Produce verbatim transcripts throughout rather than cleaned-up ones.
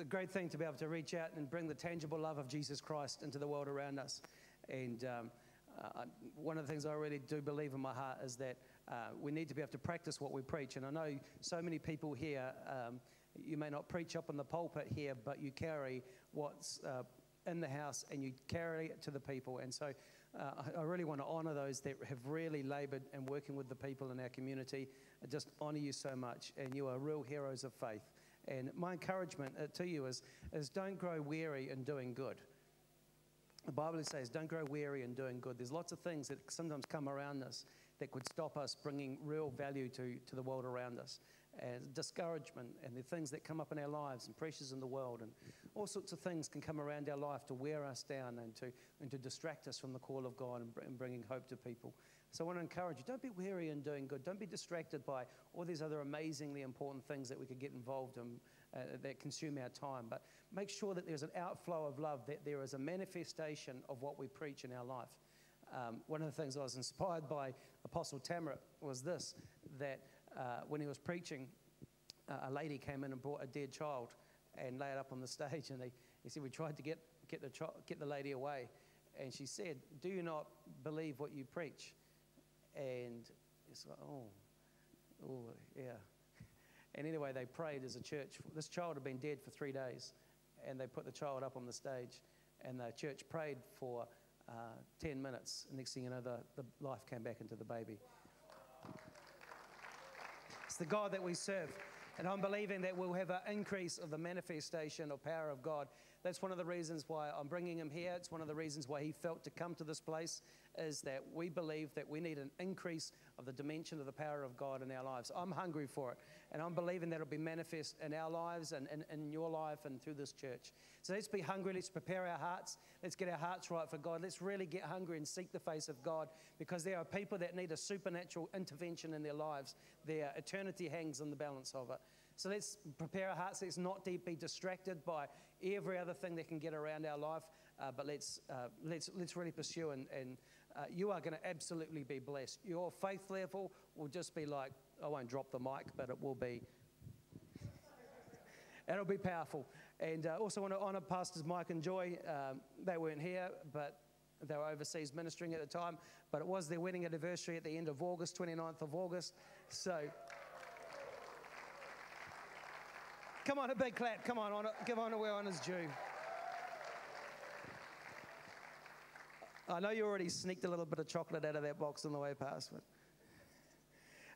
It's a great thing to be able to reach out and bring the tangible love of Jesus Christ into the world around us. And um, uh, one of the things I really do believe in my heart is that uh, we need to be able to practice what we preach. And I know so many people here, um, you may not preach up in the pulpit here, but you carry what's uh, in the house and you carry it to the people. And so uh, I really want to honour those that have really laboured and working with the people in our community. I just honour you so much, and you are real heroes of faith. And my encouragement to you is, is don't grow weary in doing good. The Bible says, don't grow weary in doing good. There's lots of things that sometimes come around us that could stop us bringing real value to, to the world around us. And discouragement and the things that come up in our lives and pressures in the world and all sorts of things can come around our life to wear us down and to, and to distract us from the call of God and, br and bringing hope to people. So I want to encourage you, don't be weary in doing good. Don't be distracted by all these other amazingly important things that we could get involved in uh, that consume our time. But make sure that there's an outflow of love, that there is a manifestation of what we preach in our life. Um, one of the things I was inspired by Apostle Tamarit was this, that uh, when he was preaching, uh, a lady came in and brought a dead child and laid it up on the stage. And they, he said, we tried to get, get, the child, get the lady away. And she said, do you not believe what you preach? And it's like, oh, oh, yeah. And anyway, they prayed as a church. This child had been dead for three days. And they put the child up on the stage. And the church prayed for Uh, ten minutes, and next thing you know, the, the life came back into the baby. It's the God that we serve, and I'm believing that we'll have an increase of the manifestation or power of God. That's one of the reasons why I'm bringing him here. It's one of the reasons why he felt to come to this place, is that we believe that we need an increase of the dimension of the power of God in our lives. I'm hungry for it, and I'm believing that it'll be manifest in our lives and in, in your life and through this church. So let's be hungry. Let's prepare our hearts. Let's get our hearts right for God. Let's really get hungry and seek the face of God, because there are people that need a supernatural intervention in their lives. Their eternity hangs on the balance of it. So let's prepare our hearts. Let's not be distracted by every other thing that can get around our life, uh, but let's, uh, let's, let's really pursue, and, and uh, you are going to absolutely be blessed. Your faith level will just be like, I won't drop the mic, but it will be, it'll be powerful. And I uh, also want to honour Pastors Mike and Joy. Um, they weren't here, but they were overseas ministering at the time, but it was their wedding anniversary at the end of August, twenty-ninth of August. So come on, a big clap. Come on, honor, give honour where honour's due. I know you already sneaked a little bit of chocolate out of that box on the way past, but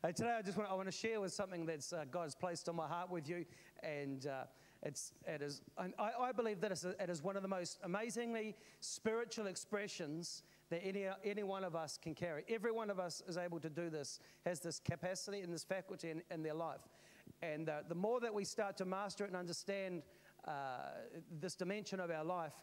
uh, today I just want—I want to share with something that's uh, God's placed on my heart with you, and uh, it's—it is—I I believe that it's a, it is one of the most amazingly spiritual expressions that any, any one of us can carry. Every one of us is able to do this, has this capacity and this faculty in, in their life. And uh, the more that we start to master it and understand uh, this dimension of our life,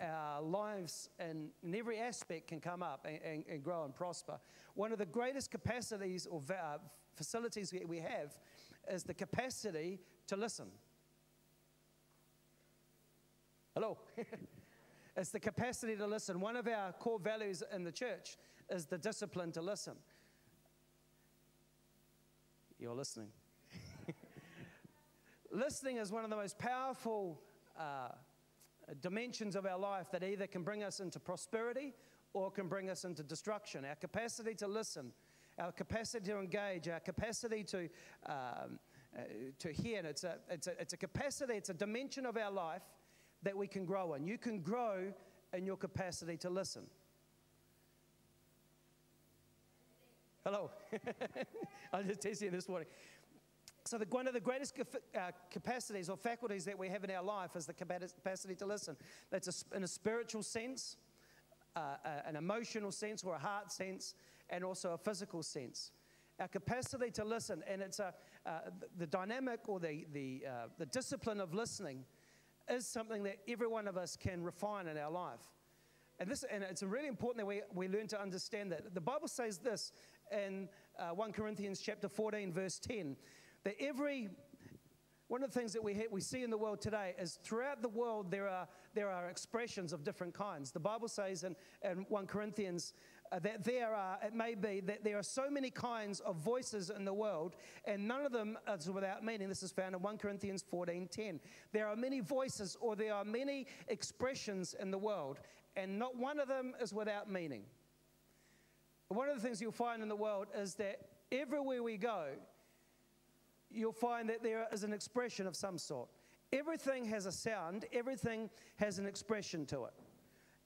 our lives in, in every aspect can come up and, and, and grow and prosper. One of the greatest capacities or uh, facilities we, we have is the capacity to listen. Hello? It's the capacity to listen. One of our core values in the church is the discipline to listen. You're listening. Listening is one of the most powerful uh, dimensions of our life that either can bring us into prosperity or can bring us into destruction. Our capacity to listen, our capacity to engage, our capacity to, um, uh, to hear. And it's a, it's, a, it's a capacity, it's a dimension of our life that we can grow in. You can grow in your capacity to listen. Hello. I just tested you this morning. So the, one of the greatest uh, capacities or faculties that we have in our life is the capacity to listen. That's a, in a spiritual sense, uh, an emotional sense or a heart sense, and also a physical sense. Our capacity to listen, and it's a, uh, the dynamic or the, the, uh, the discipline of listening is something that every one of us can refine in our life. And, this, and it's really important that we, we learn to understand that. The Bible says this in uh, First Corinthians chapter fourteen, verse ten, that every, one of the things that we, we see in the world today is throughout the world there are, there are expressions of different kinds. The Bible says in, in 1 Corinthians uh, that there are, it may be, that there are so many kinds of voices in the world, and none of them is without meaning. This is found in First Corinthians fourteen ten. There are many voices, or there are many expressions in the world, and not one of them is without meaning. One of the things you'll find in the world is that everywhere we go, you'll find that there is an expression of some sort. Everything has a sound. Everything has an expression to it.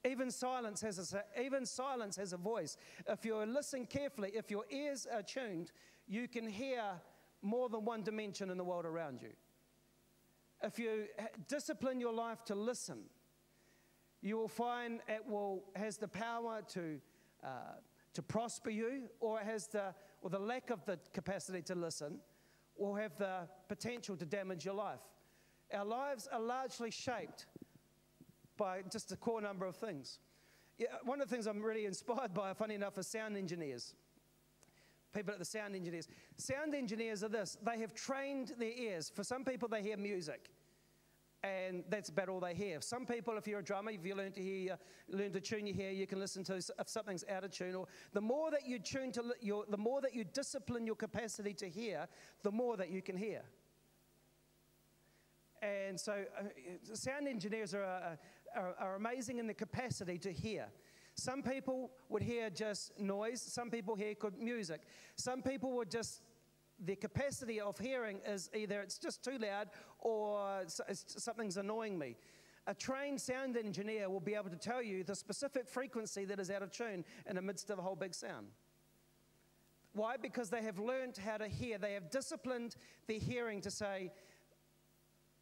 Even silence has a, even silence has a voice. If you're listening carefully, if your ears are tuned, you can hear more than one dimension in the world around you. If you discipline your life to listen, you will find it will, has the power to, uh, to prosper you, or it has the, or the lack of the capacity to listen, will have the potential to damage your life. Our lives are largely shaped by just a core number of things. Yeah, one of the things I'm really inspired by, funny enough, is sound engineers. People at the sound engineers. Sound engineers are this. They have trained their ears. For some people, they hear music, and that's about all they hear. Some people, if you're a drummer, if you learn to hear, learn to tune your hair, you can listen to if something's out of tune. Or the more that you tune to, your, the more that you discipline your capacity to hear, the more that you can hear. And so, uh, sound engineers are, uh, are are amazing in the capacity to hear. Some people would hear just noise. Some people hear good music. Some people would just, the capacity of hearing is either it's just too loud or it's, it's, something's annoying me. A trained sound engineer will be able to tell you the specific frequency that is out of tune in the midst of the whole big sound. Why? Because they have learned how to hear. They have disciplined their hearing to say,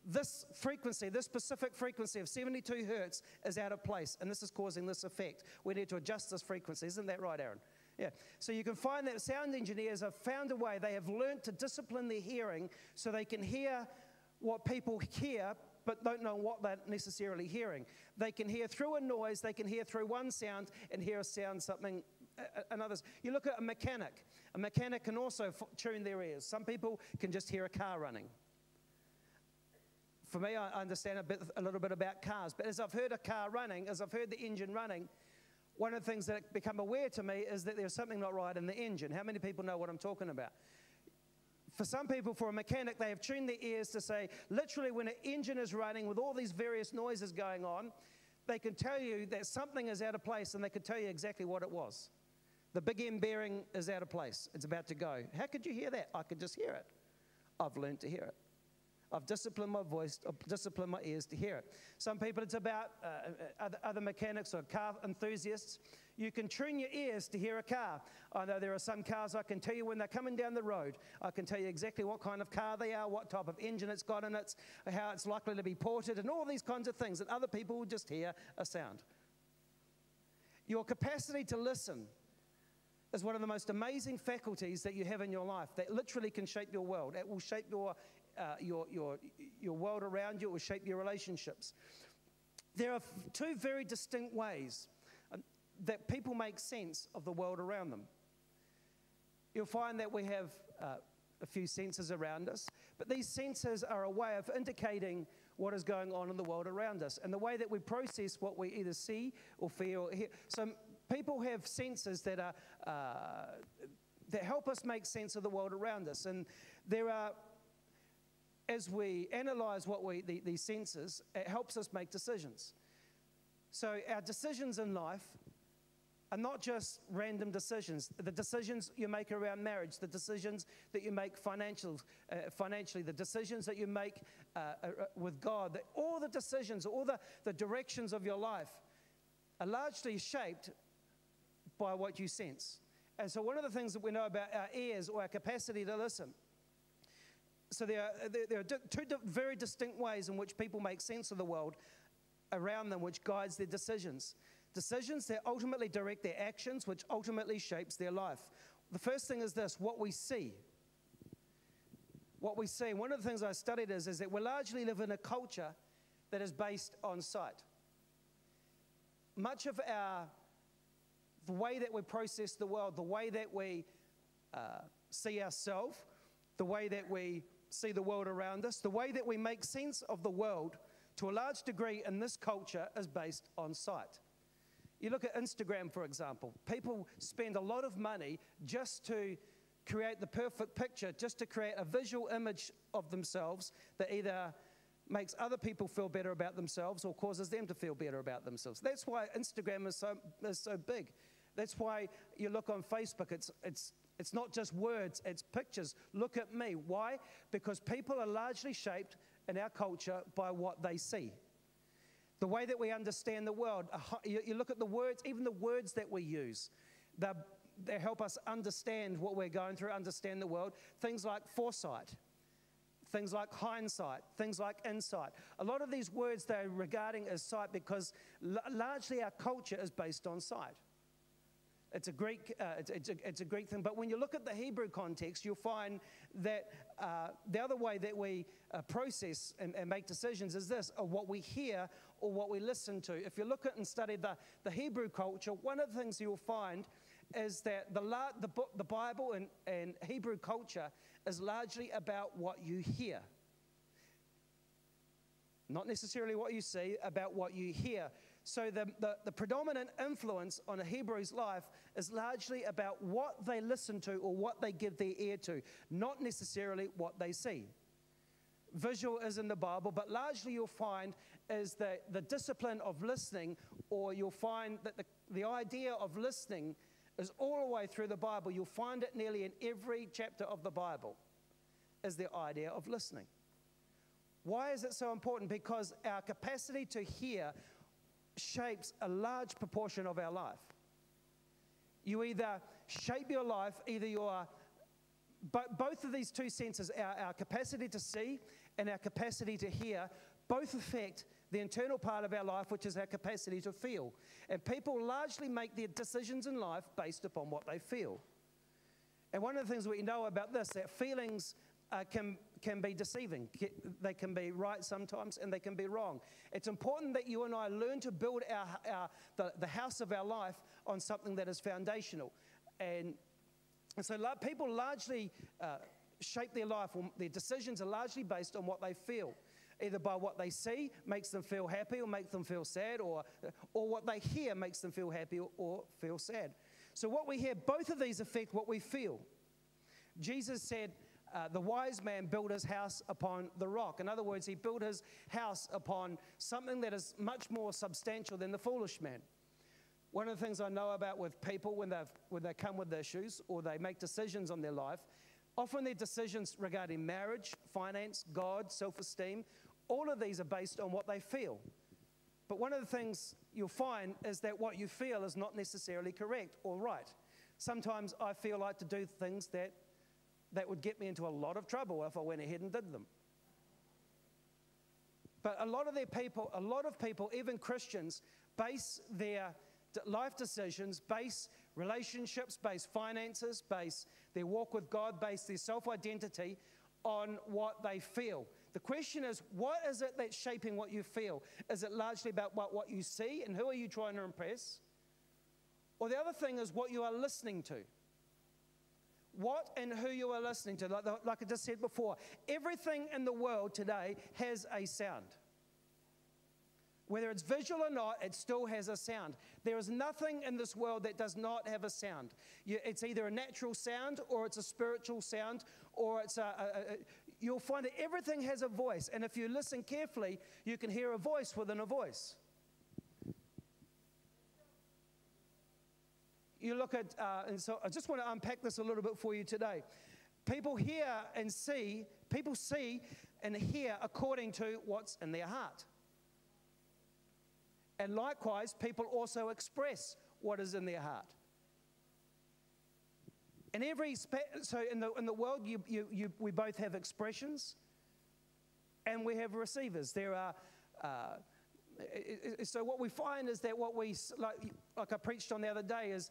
this frequency, this specific frequency of seventy-two hertz is out of place, and this is causing this effect. We need to adjust this frequency. Isn't that right, Aaron? Yeah. So you can find that sound engineers have found a way. They have learned to discipline their hearing so they can hear what people hear but don't know what they're necessarily hearing. They can hear through a noise. They can hear through one sound and hear a sound, something, another. You look at a mechanic. A mechanic can also tune their ears. Some people can just hear a car running. For me, I understand a, bit, a little bit about cars, but as I've heard a car running, as I've heard the engine running, one of the things that become aware to me is that there's something not right in the engine. How many people know what I'm talking about? For some people, for a mechanic, they have tuned their ears to say, literally when an engine is running with all these various noises going on, they can tell you that something is out of place, and they could tell you exactly what it was. The big end bearing is out of place. It's about to go. How could you hear that? I could just hear it. I've learned to hear it. I've disciplined my voice, I've disciplined my ears to hear it. Some people, it's about uh, other, other mechanics or car enthusiasts. You can tune your ears to hear a car. I know there are some cars I can tell you when they're coming down the road. I can tell you exactly what kind of car they are, what type of engine it's got in it, how it's likely to be ported, and all these kinds of things. And other people will just hear a sound. Your capacity to listen is one of the most amazing faculties that you have in your life that literally can shape your world. It will shape your Uh, your, your, your world around you, will shape your relationships. There are two very distinct ways uh, that people make sense of the world around them. You'll find that we have uh, a few senses around us, but these senses are a way of indicating what is going on in the world around us and the way that we process what we either see or feel or hear. So people have senses that are uh, that help us make sense of the world around us, and there are, as we analyze what we, the, the senses, it helps us make decisions. So our decisions in life are not just random decisions. The decisions you make around marriage, the decisions that you make financial, uh, financially, the decisions that you make uh, uh, with God, the, all the decisions, all the, the directions of your life are largely shaped by what you sense. And so one of the things that we know about our ears or our capacity to listen. So there are, there are two very distinct ways in which people make sense of the world around them, which guides their decisions. Decisions that ultimately direct their actions, which ultimately shapes their life. The first thing is this, what we see. What we see. One of the things I studied is, is that we largely live in a culture that is based on sight. Much of our, the way that we process the world, the way that we uh, see ourselves, the way that we see the world around us, the way that we make sense of the world to a large degree in this culture is based on sight. You look at Instagram, for example. People spend a lot of money just to create the perfect picture, just to create a visual image of themselves that either makes other people feel better about themselves or causes them to feel better about themselves. That's why Instagram is so is so big. That's why you look on Facebook, it's it's it's not just words, it's pictures. Look at me. Why? Because people are largely shaped in our culture by what they see. The way that we understand the world, you look at the words, even the words that we use, they help us understand what we're going through, understand the world. Things like foresight, things like hindsight, things like insight. A lot of these words they're regarding as sight because l- largely our culture is based on sight. It's a Greek, uh, it's, it's, a, it's a Greek thing. But when you look at the Hebrew context, you'll find that uh, the other way that we uh, process and, and make decisions is this, or what we hear or what we listen to. If you look at and study the, the Hebrew culture, one of the things you'll find is that the, la- the, book, the Bible and, and Hebrew culture is largely about what you hear. Not necessarily what you see, about what you hear. So the, the, the predominant influence on a Hebrew's life is largely about what they listen to or what they give their ear to, not necessarily what they see. Visual is in the Bible, but largely you'll find is the, the discipline of listening, or you'll find that the, the idea of listening is all the way through the Bible. You'll find it nearly in every chapter of the Bible is the idea of listening. Why is it so important? Because our capacity to hear shapes a large proportion of our life. You either shape your life, either your, but both of these two senses, our, our capacity to see and our capacity to hear, both affect the internal part of our life, which is our capacity to feel. And people largely make their decisions in life based upon what they feel. And one of the things we know about this, that feelings Uh, can can be deceiving. They can be right sometimes and they can be wrong. It's important that you and I learn to build our, our the, the house of our life on something that is foundational. And, and so la- people largely uh, shape their life, or their decisions are largely based on what they feel, either by what they see makes them feel happy or makes them feel sad, or, or what they hear makes them feel happy or, or feel sad. So what we hear, both of these affect what we feel. Jesus said, Uh, the wise man built his house upon the rock. In other words, he built his house upon something that is much more substantial than the foolish man. One of the things I know about with people when they've when they come with issues or they make decisions on their life, often their decisions regarding marriage, finance, God, self-esteem, all of these are based on what they feel. But one of the things you'll find is that what you feel is not necessarily correct or right. Sometimes I feel like to do things that that would get me into a lot of trouble if I went ahead and did them. But a lot of their people, a lot of people, even Christians, base their life decisions, base relationships, base finances, base their walk with God, base their self-identity on what they feel. The question is, what is it that's shaping what you feel? Is it largely about what, what you see and who are you trying to impress? Or the other thing is what you are listening to. What and who you are listening to. Like, like I just said before, everything in the world today has a sound. Whether it's visual or not, it still has a sound. There is nothing in this world that does not have a sound. You, it's either a natural sound or it's a spiritual sound or it's a, a, a... You'll find that everything has a voice, and if you listen carefully, you can hear a voice within a voice. You look at, uh, and so I just want to unpack this a little bit for you today. People hear and see, people see and hear according to what's in their heart. And likewise, people also express what is in their heart. And every, so in the in the world, you, you, you, we both have expressions and we have receivers. There are... Uh, So what we find is that what we, like, like I preached on the other day, is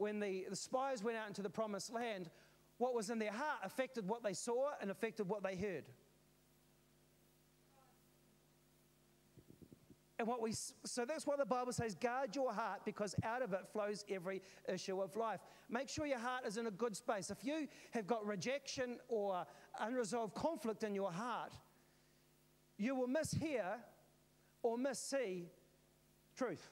when the, the spies went out into the promised land, what was in their heart affected what they saw and affected what they heard. And what we, so that's why the Bible says, guard your heart, because out of it flows every issue of life. Make sure your heart is in a good space. If you have got rejection or unresolved conflict in your heart, you will mishear or missee truth.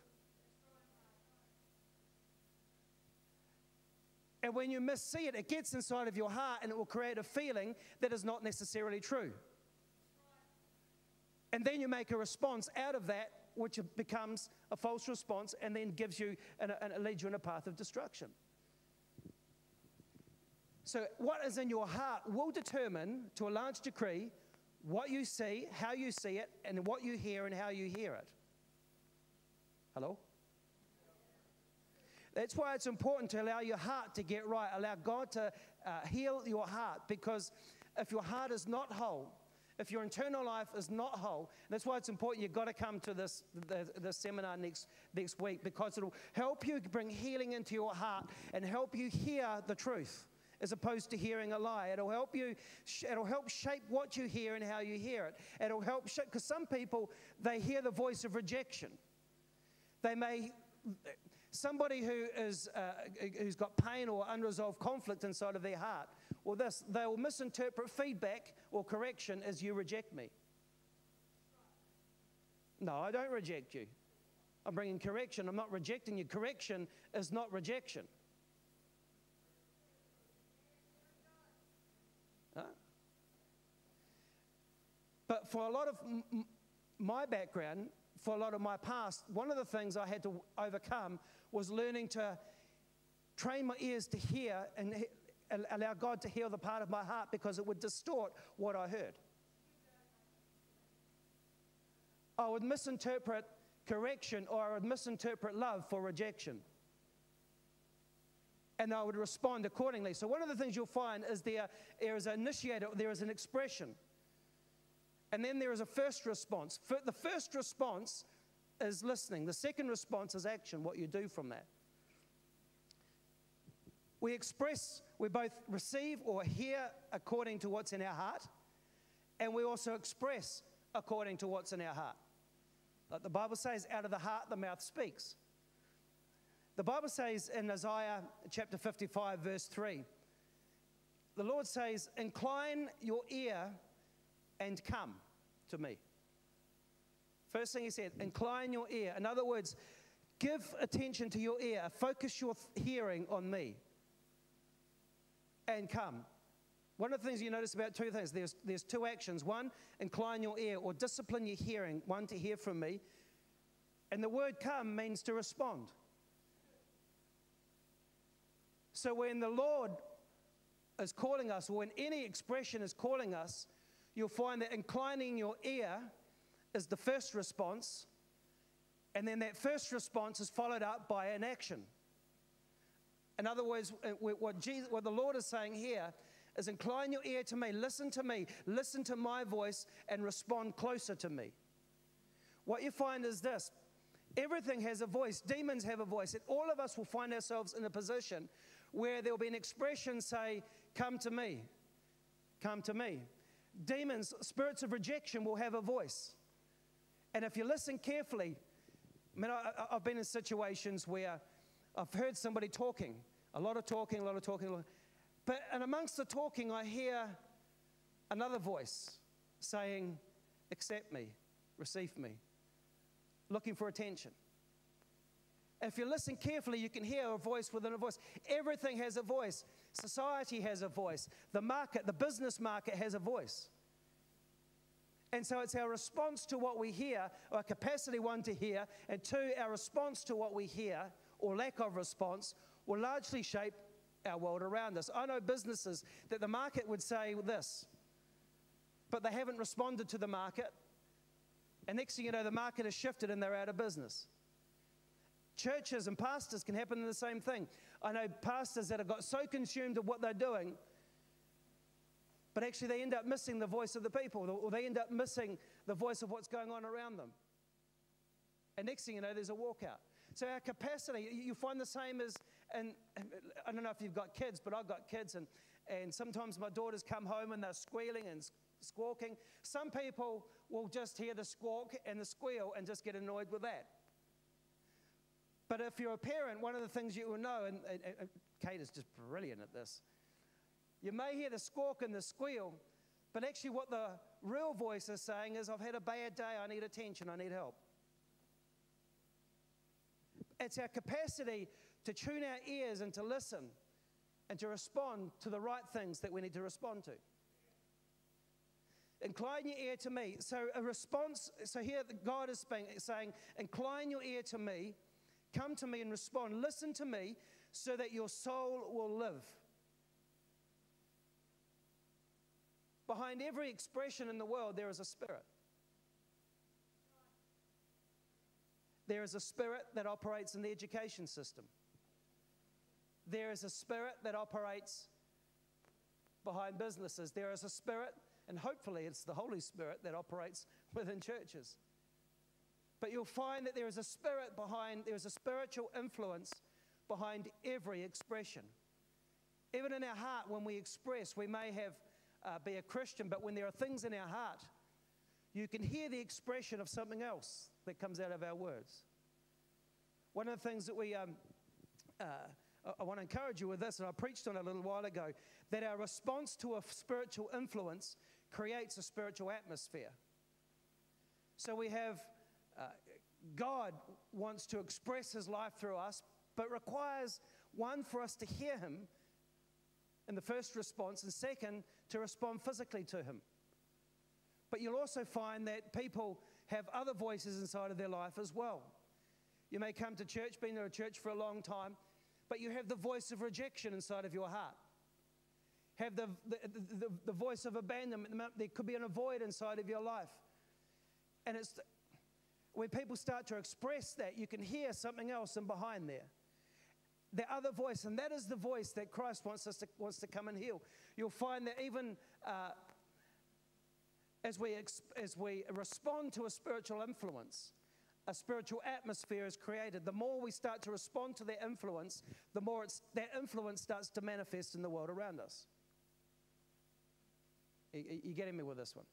And when you missee it, it gets inside of your heart and it will create a feeling that is not necessarily true. And then you make a response out of that, which becomes a false response and then gives you and an, leads you in a path of destruction. So what is in your heart will determine, to a large degree, what you see, how you see it, and what you hear and how you hear it. Hello? That's why it's important to allow your heart to get right. Allow God to uh, heal your heart, because if your heart is not whole, if your internal life is not whole, that's why it's important you've got to come to this, this, this seminar next, next week, because it'll help you bring healing into your heart and help you hear the truth as opposed to hearing a lie. It'll help you, it'll help shape what you hear and how you hear it. It'll help shape, because some people, they hear the voice of rejection. They may, somebody who is, uh, who's got pain or unresolved conflict inside of their heart, or this, they will misinterpret feedback or correction as "you reject me." No, I don't reject you. I'm bringing correction. I'm not rejecting you. Correction is not rejection. Huh? But for a lot of m my background, for a lot of my past, one of the things I had to overcome was learning to train my ears to hear and he allow God to heal the part of my heart, because it would distort what I heard. I would misinterpret correction, or I would misinterpret love for rejection. And I would respond accordingly. So one of the things you'll find is there, there is an initiator, there is an expression. And then there is a first response. The first response is listening. The second response is action, what you do from that. We express, we both receive or hear according to what's in our heart, and we also express according to what's in our heart. Like the Bible says, out of the heart the mouth speaks. The Bible says in Isaiah chapter fifty-five, verse three, the Lord says, "Incline your ear and come to me." First thing he said, incline your ear. In other words, give attention to your ear, focus your hearing on me. And come. One of the things you notice about two things, there's, there's two actions. One, incline your ear or discipline your hearing, one to hear from me. And the word come means to respond. So when the Lord is calling us, or when any expression is calling us, you'll find that inclining your ear is the first response. And then that first response is followed up by an action. In other words, what, Jesus, what the Lord is saying here is, incline your ear to me, listen to me, listen to my voice, and respond closer to me. What you find is this, everything has a voice, demons have a voice, and all of us will find ourselves in a position where there will be an expression say, come to me, come to me. Demons, spirits of rejection will have a voice. And if you listen carefully, I mean, I, I've been in situations where I've heard somebody talking, a lot of talking, a lot of talking, a lot of, but and amongst the talking, I hear another voice saying, accept me, receive me, looking for attention. If you listen carefully, you can hear a voice within a voice. Everything has a voice. Society has a voice. The market, the business market has a voice. And so it's our response to what we hear, our capacity, one, to hear, and two, our response to what we hear, or lack of response, will largely shape our world around us. I know businesses that the market would say this, but they haven't responded to the market, and next thing you know, the market has shifted and they're out of business. Churches and pastors can happen the same thing. I know pastors that have got so consumed with what they're doing, but actually they end up missing the voice of the people, or they end up missing the voice of what's going on around them. And next thing you know, there's a walkout. So our capacity, you find the same as, and I don't know if you've got kids, but I've got kids, and, and sometimes my daughters come home and they're squealing and squawking. Some people will just hear the squawk and the squeal and just get annoyed with that. But if you're a parent, one of the things you will know, and, and, and Kate is just brilliant at this, you may hear the squawk and the squeal, but actually what the real voice is saying is, I've had a bad day, I need attention, I need help. It's our capacity to tune our ears and to listen and to respond to the right things that we need to respond to. Incline your ear to me. So a response, so here God is saying, incline your ear to me, come to me and respond. Listen to me so that your soul will live. Behind every expression in the world, there is a spirit. There is a spirit that operates in the education system. There is a spirit that operates behind businesses. There is a spirit, and hopefully it's the Holy Spirit, that operates within churches. But you'll find that there is a spirit behind, there is a spiritual influence behind every expression. Even in our heart, when we express, we may have uh, be a Christian, but when there are things in our heart, you can hear the expression of something else that comes out of our words. One of the things that we, um, uh, I want to encourage you with this, and I preached on it a little while ago, that our response to a spiritual influence creates a spiritual atmosphere. So we have uh, God wants to express his life through us, but requires, one, for us to hear him in the first response, and second, to respond physically to him. But you'll also find that people have other voices inside of their life as well. You may come to church, been to a church for a long time, but you have the voice of rejection inside of your heart. Have the, the, the, the voice of abandonment. There could be an void inside of your life. And it's when people start to express that, you can hear something else in behind there. The other voice, and that is the voice that Christ wants us to, wants to come and heal. You'll find that even... Uh, As we, as we respond to a spiritual influence, a spiritual atmosphere is created. The more we start to respond to that influence, the more it's, that influence starts to manifest in the world around us. You, you getting me with this one?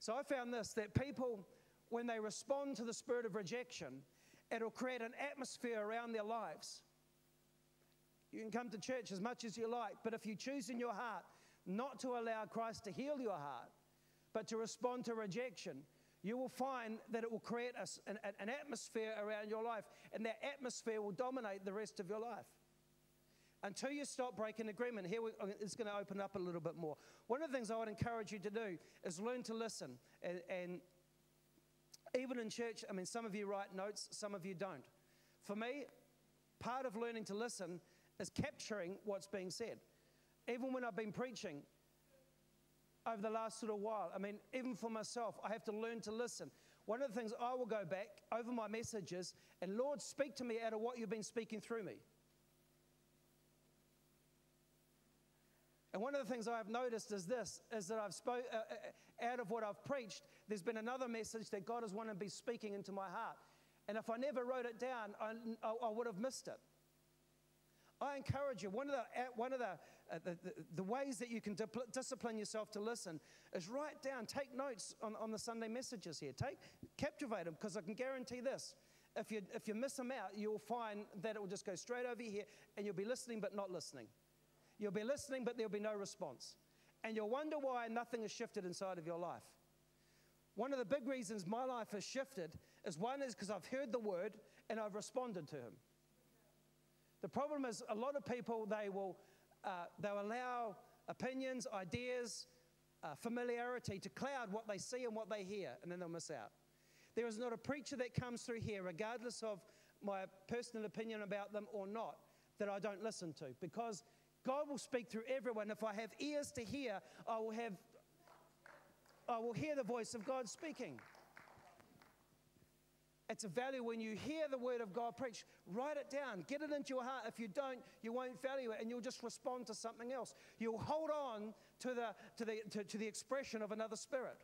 So I found this, that people, when they respond to the spirit of rejection, it'll create an atmosphere around their lives. You can come to church as much as you like, but if you choose in your heart not to allow Christ to heal your heart, but to respond to rejection, you will find that it will create a, an, an atmosphere around your life, and that atmosphere will dominate the rest of your life. Until you stop breaking agreement, here we, it's going to open up a little bit more. One of the things I would encourage you to do is learn to listen. And, and even in church, I mean, some of you write notes, some of you don't. For me, part of learning to listen is capturing what's being said. Even when I've been preaching, over the last little while, I mean, even for myself, I have to learn to listen. One of the things I will go back over my messages and, Lord, speak to me out of what you've been speaking through me. And one of the things I've noticed is this, is that I've spoke, uh, uh, out of what I've preached, there's been another message that God has wanted to be speaking into my heart. And if I never wrote it down, I, I, I would have missed it. I encourage you, one of the, one of the, uh, the, the, the ways that you can discipline yourself to listen is write down, take notes on, on the Sunday messages here. Take, captivate them, because I can guarantee this. If you, if you miss them out, you'll find that it will just go straight over here, and you'll be listening but not listening. You'll be listening, but there'll be no response. And you'll wonder why nothing has shifted inside of your life. One of the big reasons my life has shifted is, one is because I've heard the word and I've responded to him. The problem is a lot of people, they will uh, they'll allow opinions, ideas, uh, familiarity to cloud what they see and what they hear, and then they'll miss out. There is not a preacher that comes through here, regardless of my personal opinion about them or not, that I don't listen to, because God will speak through everyone. If I have ears to hear, I will have, I will hear the voice of God speaking. It's a value when you hear the word of God preached. Write it down. Get it into your heart. If you don't, you won't value it, and you'll just respond to something else. You'll hold on to the, to the, to, to the expression of another spirit.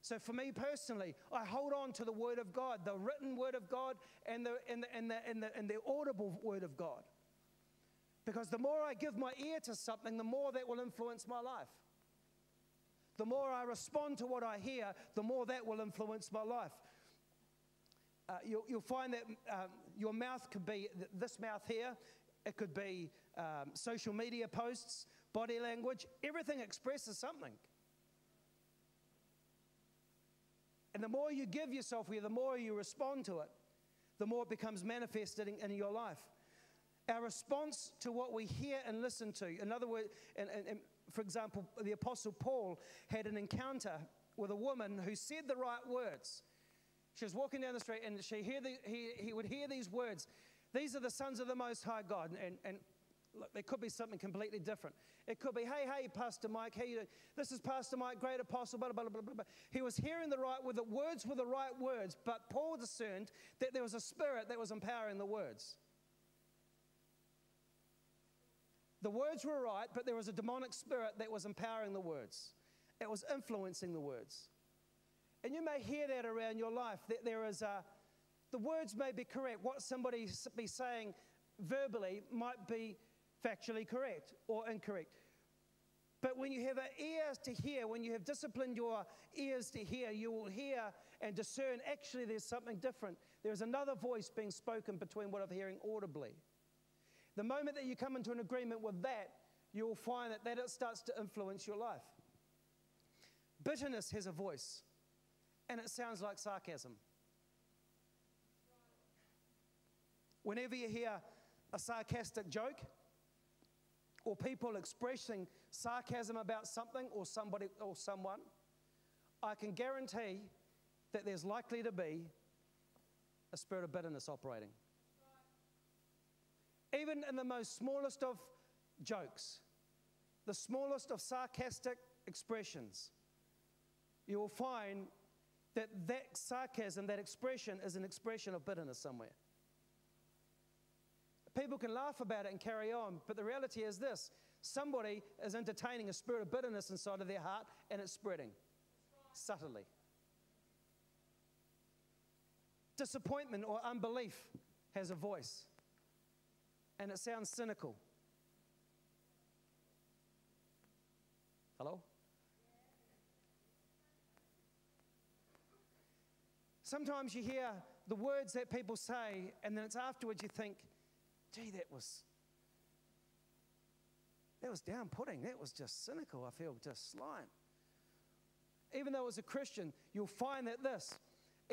So for me personally, I hold on to the word of God, the written word of God and the, and the, and the, and the, and the audible word of God. Because the more I give my ear to something, the more that will influence my life. The more I respond to what I hear, the more that will influence my life. Uh, you'll, you'll find that um, your mouth could be, th this mouth here, it could be um, social media posts, body language, everything expresses something. And the more you give yourself, the more you respond to it, the more it becomes manifested in, in your life. Our response to what we hear and listen to. In other words, and, and, and for example, the Apostle Paul had an encounter with a woman who said the right words. She was walking down the street and she hear the, he, he would hear these words. These are the sons of the Most High God. And, and look, there could be something completely different. It could be, hey, hey, Pastor Mike, how you doing? This is Pastor Mike, great apostle, blah, blah, blah, blah, blah. He was hearing the right words, the words were the right words, but Paul discerned that there was a spirit that was empowering the words. The words were right, but there was a demonic spirit that was empowering the words. It was influencing the words. And you may hear that around your life, that there is a, the words may be correct. What somebody be saying verbally might be factually correct or incorrect. But when you have an ear to hear, when you have disciplined your ears to hear, you will hear and discern, actually there's something different. There's another voice being spoken between what I'm hearing audibly. The moment that you come into an agreement with that, you will find that, that it starts to influence your life. Bitterness has a voice, and it sounds like sarcasm. Whenever you hear a sarcastic joke, or people expressing sarcasm about something or somebody or someone, I can guarantee that there's likely to be a spirit of bitterness operating. Even in the most smallest of jokes, the smallest of sarcastic expressions, you will find that that sarcasm, that expression is an expression of bitterness somewhere. People can laugh about it and carry on, but the reality is this. Somebody is entertaining a spirit of bitterness inside of their heart, and it's spreading subtly. Disappointment or unbelief has a voice, and it sounds cynical. Hello? Sometimes you hear the words that people say, and then it's afterwards you think, gee, that was, that was down putting. That was just cynical. I feel just slime. Even though as a Christian, you'll find that this,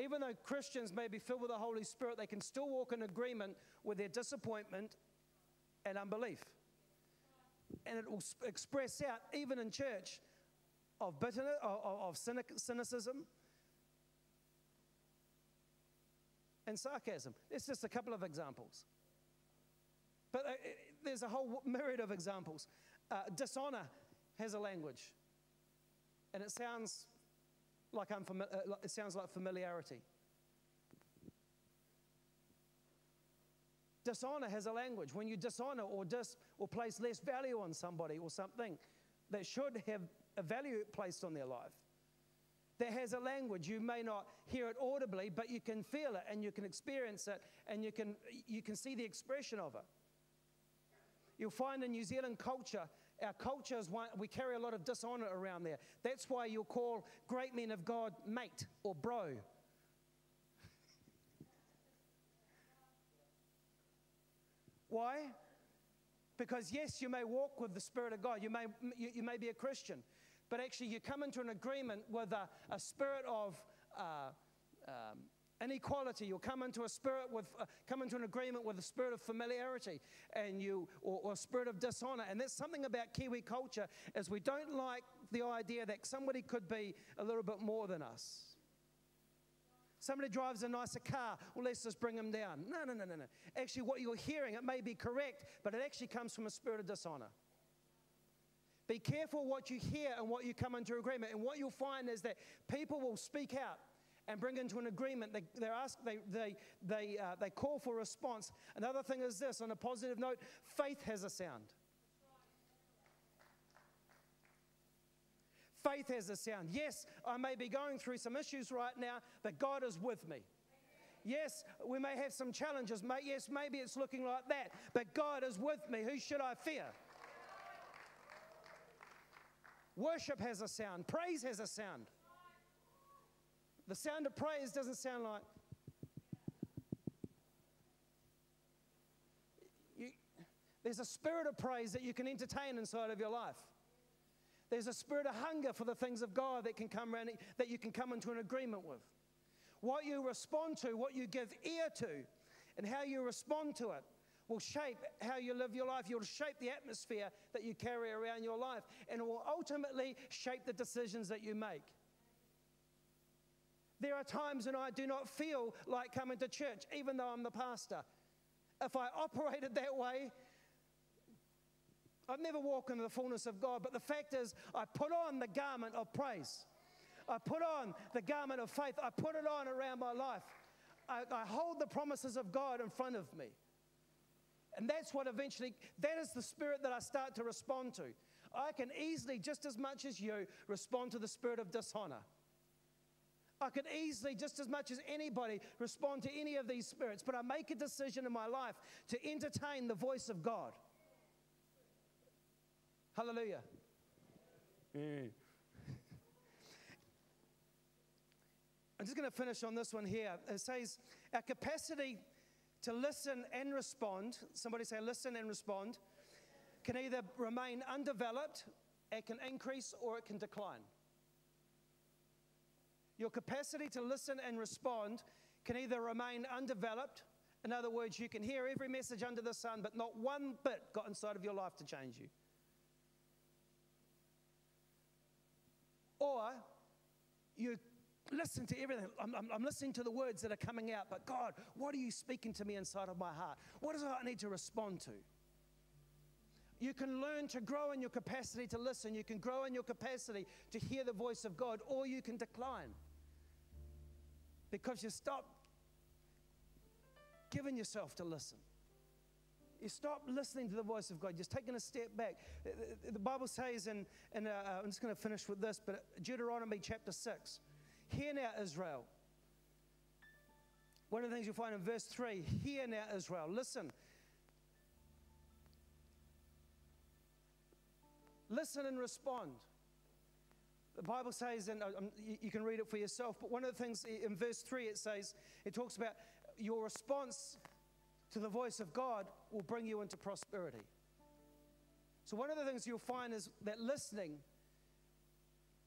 even though Christians may be filled with the Holy Spirit, they can still walk in agreement with their disappointment and unbelief. And it will express out, even in church, of bitterness, of, of cynic, cynicism, and sarcasm. It's just a couple of examples. But uh, there's a whole myriad of examples. Uh, dishonor has a language, and it sounds like unfamiliar, uh, it sounds like familiarity. Dishonor has a language. When you dishonor or dis or place less value on somebody or something that should have a value placed on their life, that has a language. You may not hear it audibly, but you can feel it and you can experience it and you can you can see the expression of it. You'll find in New Zealand culture, our culture is one, we carry a lot of dishonor around there. That's why you'll call great men of God mate or bro. Why? Because yes, you may walk with the Spirit of God. You may, you, you may be a Christian, but actually you come into an agreement with a, a spirit of uh, um, inequality. You'll come into a spirit with, uh, come into an agreement with a spirit of familiarity, and you, or, or a spirit of dishonor. And that's something about Kiwi culture, is we don't like the idea that somebody could be a little bit more than us. Somebody drives a nicer car, well, let's just bring them down. No, no, no, no, no. Actually, what you're hearing, it may be correct, but it actually comes from a spirit of dishonor. Be careful what you hear and what you come into agreement. And what you'll find is that people will speak out and bring into an agreement. They, they're asked, they, they, they, uh, they call for response. Another thing is this, on a positive note, faith has a sound. Faith has a sound. Yes, I may be going through some issues right now, but God is with me. Yes, we may have some challenges. Yes, maybe it's looking like that, but God is with me. Who should I fear? Worship has a sound. Praise has a sound. The sound of praise doesn't sound like... You, there's a spirit of praise that you can entertain inside of your life. There's a spirit of hunger for the things of God that can come around, that you can come into an agreement with. What you respond to, what you give ear to, and how you respond to it will shape how you live your life. You'll shape the atmosphere that you carry around your life, and it will ultimately shape the decisions that you make. There are times when I do not feel like coming to church, even though I'm the pastor. If I operated that way, I'd never walk into the fullness of God. But the fact is, I put on the garment of praise. I put on the garment of faith. I put it on around my life. I, I hold the promises of God in front of me. And that's what eventually, that is the spirit that I start to respond to. I can easily, just as much as you, respond to the spirit of dishonor. I could easily, just as much as anybody, respond to any of these spirits, but I make a decision in my life to entertain the voice of God. Hallelujah. Mm. I'm just going to finish on this one here. It says, our capacity to listen and respond, somebody say listen and respond, can either remain undeveloped, it can increase, or it can decline. Your capacity to listen and respond can either remain undeveloped. In other words, you can hear every message under the sun, but not one bit got inside of your life to change you. Or you listen to everything. I'm, I'm, I'm listening to the words that are coming out, but God, what are you speaking to me inside of my heart? What is it I need to respond to? You can learn to grow in your capacity to listen. You can grow in your capacity to hear the voice of God, or you can decline. Because you stop giving yourself to listen. You stop listening to the voice of God. Just taking a step back. The Bible says, and uh, I'm just going to finish with this, but Deuteronomy chapter six. Hear now, Israel. One of the things you'll find in verse three, hear now, Israel. Listen. Listen and respond. The Bible says, and you can read it for yourself, but one of the things in verse three it says, it talks about your response to the voice of God will bring you into prosperity. So one of the things you'll find is that listening,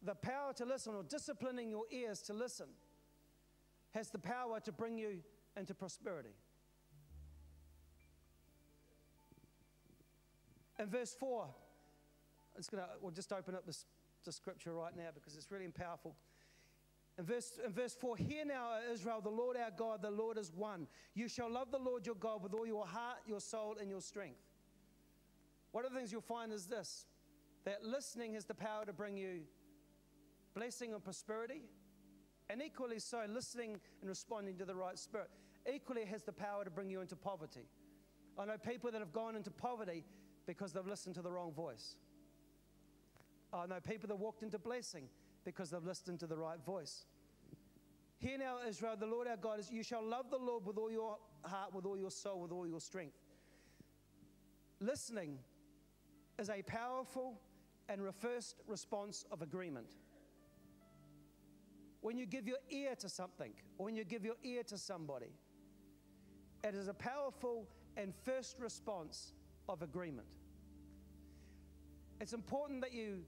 the power to listen, or disciplining your ears to listen, has the power to bring you into prosperity. In verse four, it's gonna, we'll just open up this, this scripture right now because it's really powerful. In verse, in verse four, hear now, O Israel, the Lord our God, the Lord is one. You shall love the Lord your God with all your heart, your soul, and your strength. One of the things you'll find is this, that listening has the power to bring you blessing and prosperity, and equally so, listening and responding to the right spirit, equally has the power to bring you into poverty. I know people that have gone into poverty because they've listened to the wrong voice. I know people that walked into blessing because they've listened to the right voice. Hear now, Israel, the Lord our God is, you shall love the Lord with all your heart, with all your soul, with all your strength. Listening is a powerful and reversed response of agreement. When you give your ear to something, or when you give your ear to somebody, it is a powerful and first response of agreement. It's important that you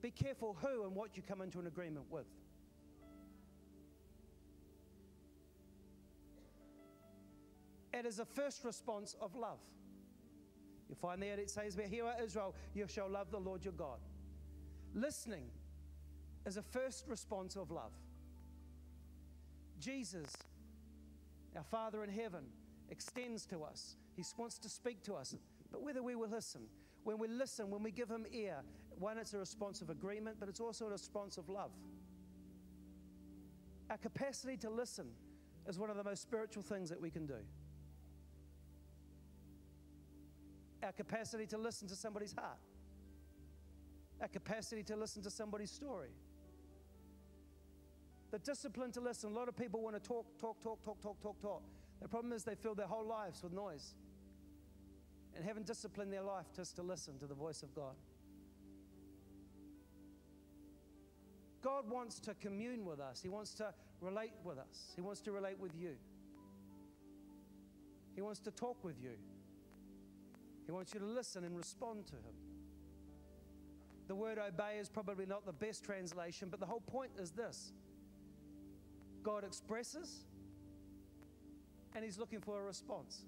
be careful who and what you come into an agreement with. It is a first response of love. You find there it says, "Hear, O Israel, you shall love the Lord your God." Listening is a first response of love. Jesus, our Father in heaven, extends to us. He wants to speak to us, but whether we will listen. When we listen, when we give him ear, one, it's a response of agreement, but it's also a response of love. Our capacity to listen is one of the most spiritual things that we can do. Our capacity to listen to somebody's heart. Our capacity to listen to somebody's story. The discipline to listen. A lot of people want to talk, talk, talk, talk, talk, talk, talk. The problem is they fill their whole lives with noise. And haven't disciplined their life just to listen to the voice of God. God wants to commune with us. He wants to relate with us. He wants to relate with you. He wants to talk with you. He wants you to listen and respond to him. The word obey is probably not the best translation, but the whole point is this. God expresses, and he's looking for a response.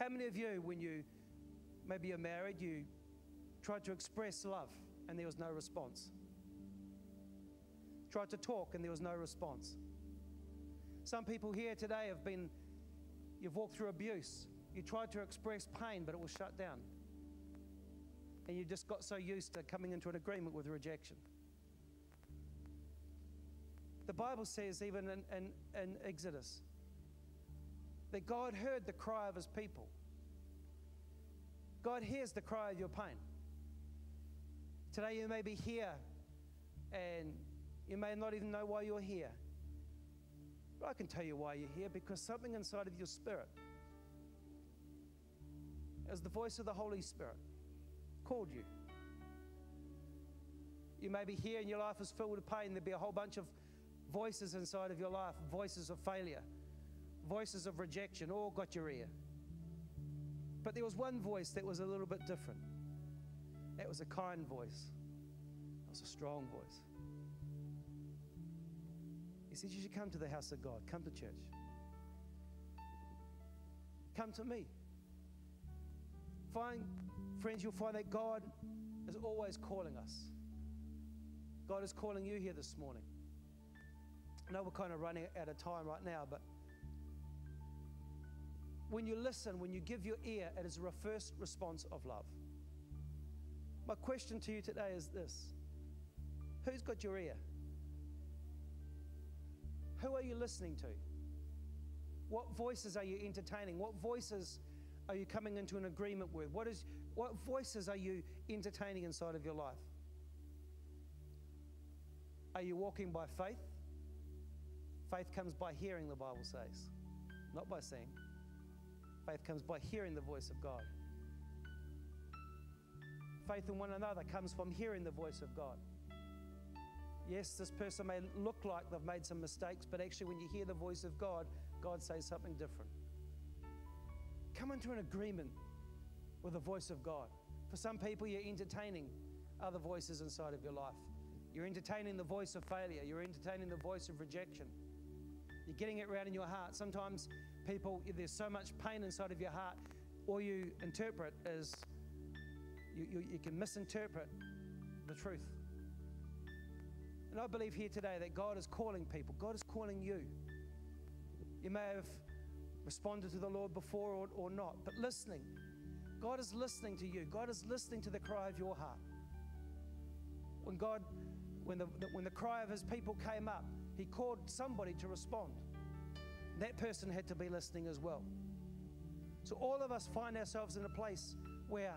How many of you, when you, maybe you're married, you tried to express love and there was no response? Tried to talk and there was no response? Some people here today have been, you've walked through abuse. You tried to express pain, but it was shut down. And you just got so used to coming into an agreement with rejection. The Bible says, even in, in, in Exodus, that God heard the cry of his people. God hears the cry of your pain. Today you may be here and you may not even know why you're here. But I can tell you why you're here, because something inside of your spirit, as the voice of the Holy Spirit, called you. You may be here and your life is filled with pain. There'll be a whole bunch of voices inside of your life, voices of failure, voices of rejection, all got your ear. But there was one voice that was a little bit different. It was a kind voice. It was a strong voice. He said, you should come to the house of God. Come to church. Come to me. Find, friends, you'll find that God is always calling us. God is calling you here this morning. I know we're kind of running out of time right now, but when you listen, when you give your ear, it is a first response of love. My question to you today is this. Who's got your ear? Who are you listening to? What voices are you entertaining? What voices are you coming into an agreement with? What is, what voices are you entertaining inside of your life? Are you walking by faith? Faith comes by hearing, the Bible says, not by seeing. Faith comes by hearing the voice of God. Faith in one another comes from hearing the voice of God. Yes, this person may look like they've made some mistakes, but actually when you hear the voice of God, God says something different. Come into an agreement with the voice of God. For some people, you're entertaining other voices inside of your life. You're entertaining the voice of failure. You're entertaining the voice of rejection. You're getting it right in your heart. Sometimes people, there's so much pain inside of your heart, all you interpret is, you, you, you can misinterpret the truth. And I believe here today that God is calling people. God is calling you. You may have responded to the Lord before or, or not, but listening. God is listening to you. God is listening to the cry of your heart. When God, when the, when the cry of his people came up, he called somebody to respond. That person had to be listening as well. So all of us find ourselves in a place where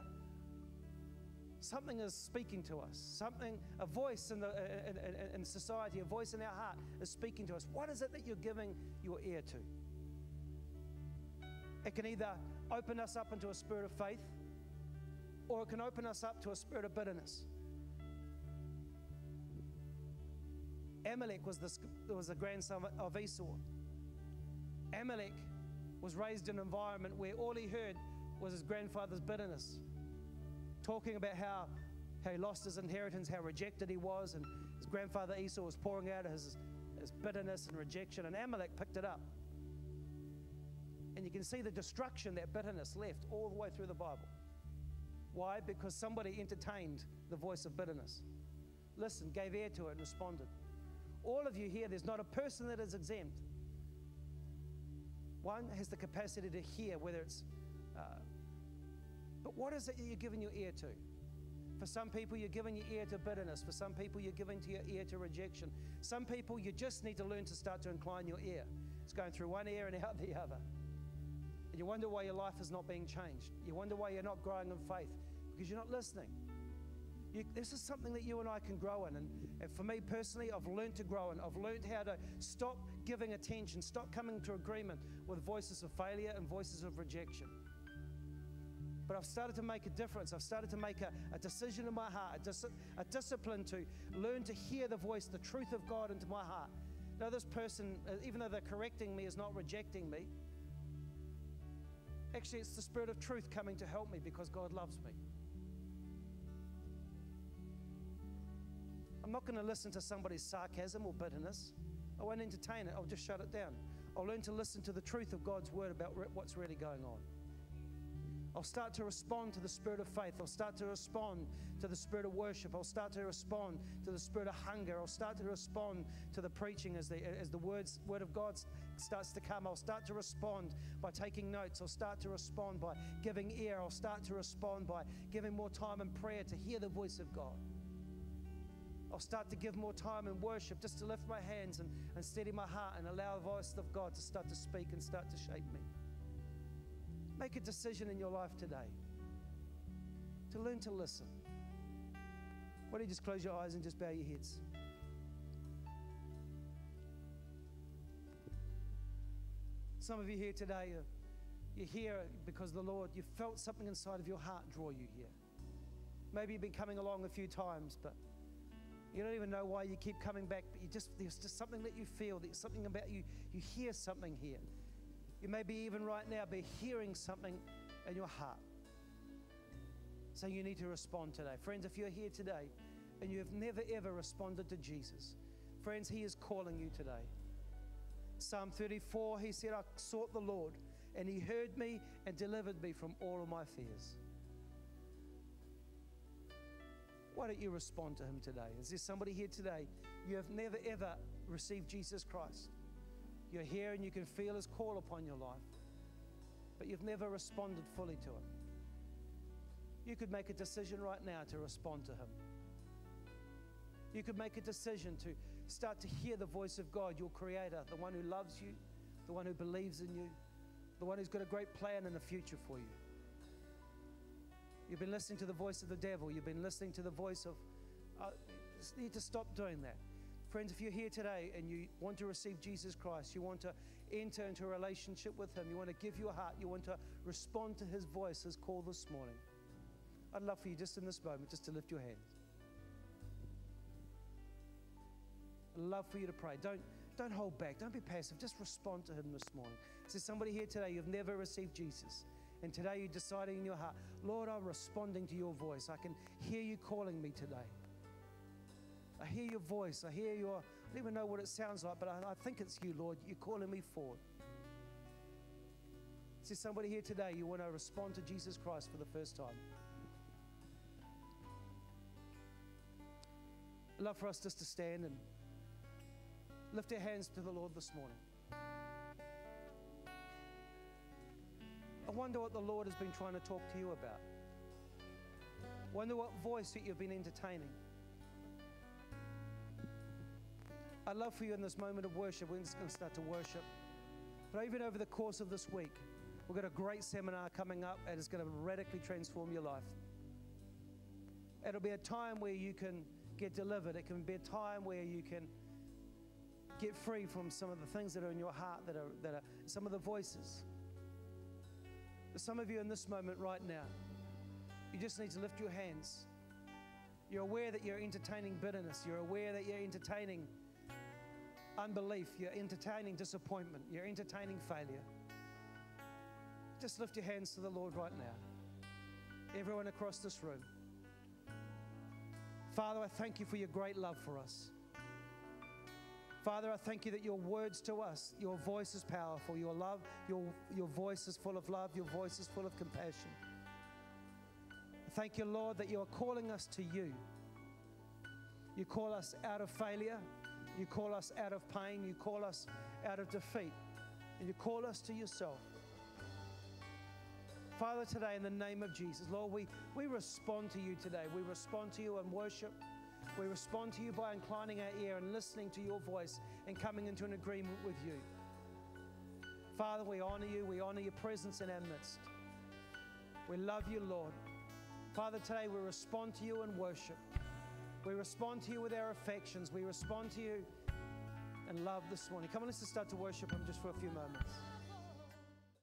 something is speaking to us. Something, a voice in, the, in, in, in society, a voice in our heart is speaking to us. What is it that you're giving your ear to? It can either open us up into a spirit of faith, or it can open us up to a spirit of bitterness. Amalek was, this, was the grandson of Esau. Amalek was raised in an environment where all he heard was his grandfather's bitterness, talking about how, how he lost his inheritance, how rejected he was, and his grandfather Esau was pouring out his, his bitterness and rejection, and Amalek picked it up. And you can see the destruction that bitterness left all the way through the Bible. Why? Because somebody entertained the voice of bitterness, listened, gave ear to it, and responded. All of you here, there's not a person that is exempt. One has the capacity to hear, whether it's, uh, but what is it that you're giving your ear to? For some people, you're giving your ear to bitterness. For some people, you're giving to your ear to rejection. Some people, you just need to learn to start to incline your ear. It's going through one ear and out the other. And you wonder why your life is not being changed. You wonder why you're not growing in faith, because you're not listening. You, this is something that you and I can grow in, and, and for me personally, I've learned to grow in. I've learned how to stop giving attention, stop coming to agreement with voices of failure and voices of rejection. But I've started to make a difference. I've started to make a, a decision in my heart, a, dis, a discipline to learn to hear the voice, the truth of God into my heart. Now this person, even though they're correcting me, is not rejecting me. Actually, it's the Spirit of truth coming to help me, because God loves me. I'm not going to listen to somebody's sarcasm or bitterness. I won't entertain it. I'll just shut it down. I'll learn to listen to the truth of God's word about what's really going on. I'll start to respond to the spirit of faith. I'll start to respond to the spirit of worship. I'll start to respond to the spirit of hunger. I'll start to respond to the preaching as the, as the words, word of God starts to come. I'll start to respond by taking notes. I'll start to respond by giving ear. I'll start to respond by giving more time in prayer to hear the voice of God. I'll start to give more time in worship just to lift my hands and, and steady my heart and allow the voice of God to start to speak and start to shape me. Make a decision in your life today to learn to listen. Why don't you just close your eyes and just bow your heads? Some of you here today, you're here because the Lord, you felt something inside of your heart draw you here. Maybe you've been coming along a few times, but you don't even know why you keep coming back, but you just, there's just something that you feel, there's something about you, you hear something here. You may be even right now be hearing something in your heart. So you need to respond today. Friends, if you're here today and you have never ever responded to Jesus, friends, He is calling you today. Psalm thirty-four, he said, I sought the Lord and He heard me and delivered me from all of my fears. Why don't you respond to Him today? Is there somebody here today, you have never ever received Jesus Christ? You're here and you can feel His call upon your life, but you've never responded fully to it. You could make a decision right now to respond to Him. You could make a decision to start to hear the voice of God, your Creator, the one who loves you, the one who believes in you, the one who's got a great plan in the future for you. You've been listening to the voice of the devil. You've been listening to the voice of, uh, you just need to stop doing that. Friends, if you're here today and you want to receive Jesus Christ, you want to enter into a relationship with Him, you want to give your heart, you want to respond to His voice, His call this morning, I'd love for you just in this moment just to lift your hands. I'd love for you to pray. Don't, don't hold back. Don't be passive. Just respond to Him this morning. Is there somebody here today, you've never received Jesus? And today you're deciding in your heart, Lord, I'm responding to your voice. I can hear you calling me today. I hear your voice. I hear your, I don't even know what it sounds like, but I, I think it's you, Lord. You're calling me forward. Is there somebody here today you want to respond to Jesus Christ for the first time? I'd love for us just to stand and lift our hands to the Lord this morning. I wonder what the Lord has been trying to talk to you about. I wonder what voice that you've been entertaining. I'd love for you in this moment of worship, we're just going to start to worship. But even over the course of this week, we've got a great seminar coming up and it's going to radically transform your life. It'll be a time where you can get delivered. It can be a time where you can get free from some of the things that are in your heart, that are, that are some of the voices. For some of you in this moment right now, you just need to lift your hands. You're aware that you're entertaining bitterness. You're aware that you're entertaining unbelief. You're entertaining disappointment. You're entertaining failure. Just lift your hands to the Lord right now. Everyone across this room. Father, I thank you for your great love for us. Father, I thank you that your words to us, your voice is powerful, your love, your, your voice is full of love, your voice is full of compassion. I thank you, Lord, that you are calling us to you. You call us out of failure, you call us out of pain, you call us out of defeat, and you call us to yourself. Father, today in the name of Jesus, Lord, we, we respond to you today. We respond to you in worship. We respond to you by inclining our ear and listening to your voice and coming into an agreement with you. Father, we honor you. We honor your presence in our midst. We love you, Lord. Father, today we respond to you in worship. We respond to you with our affections. We respond to you in love this morning. Come on, let's just start to worship Him just for a few moments.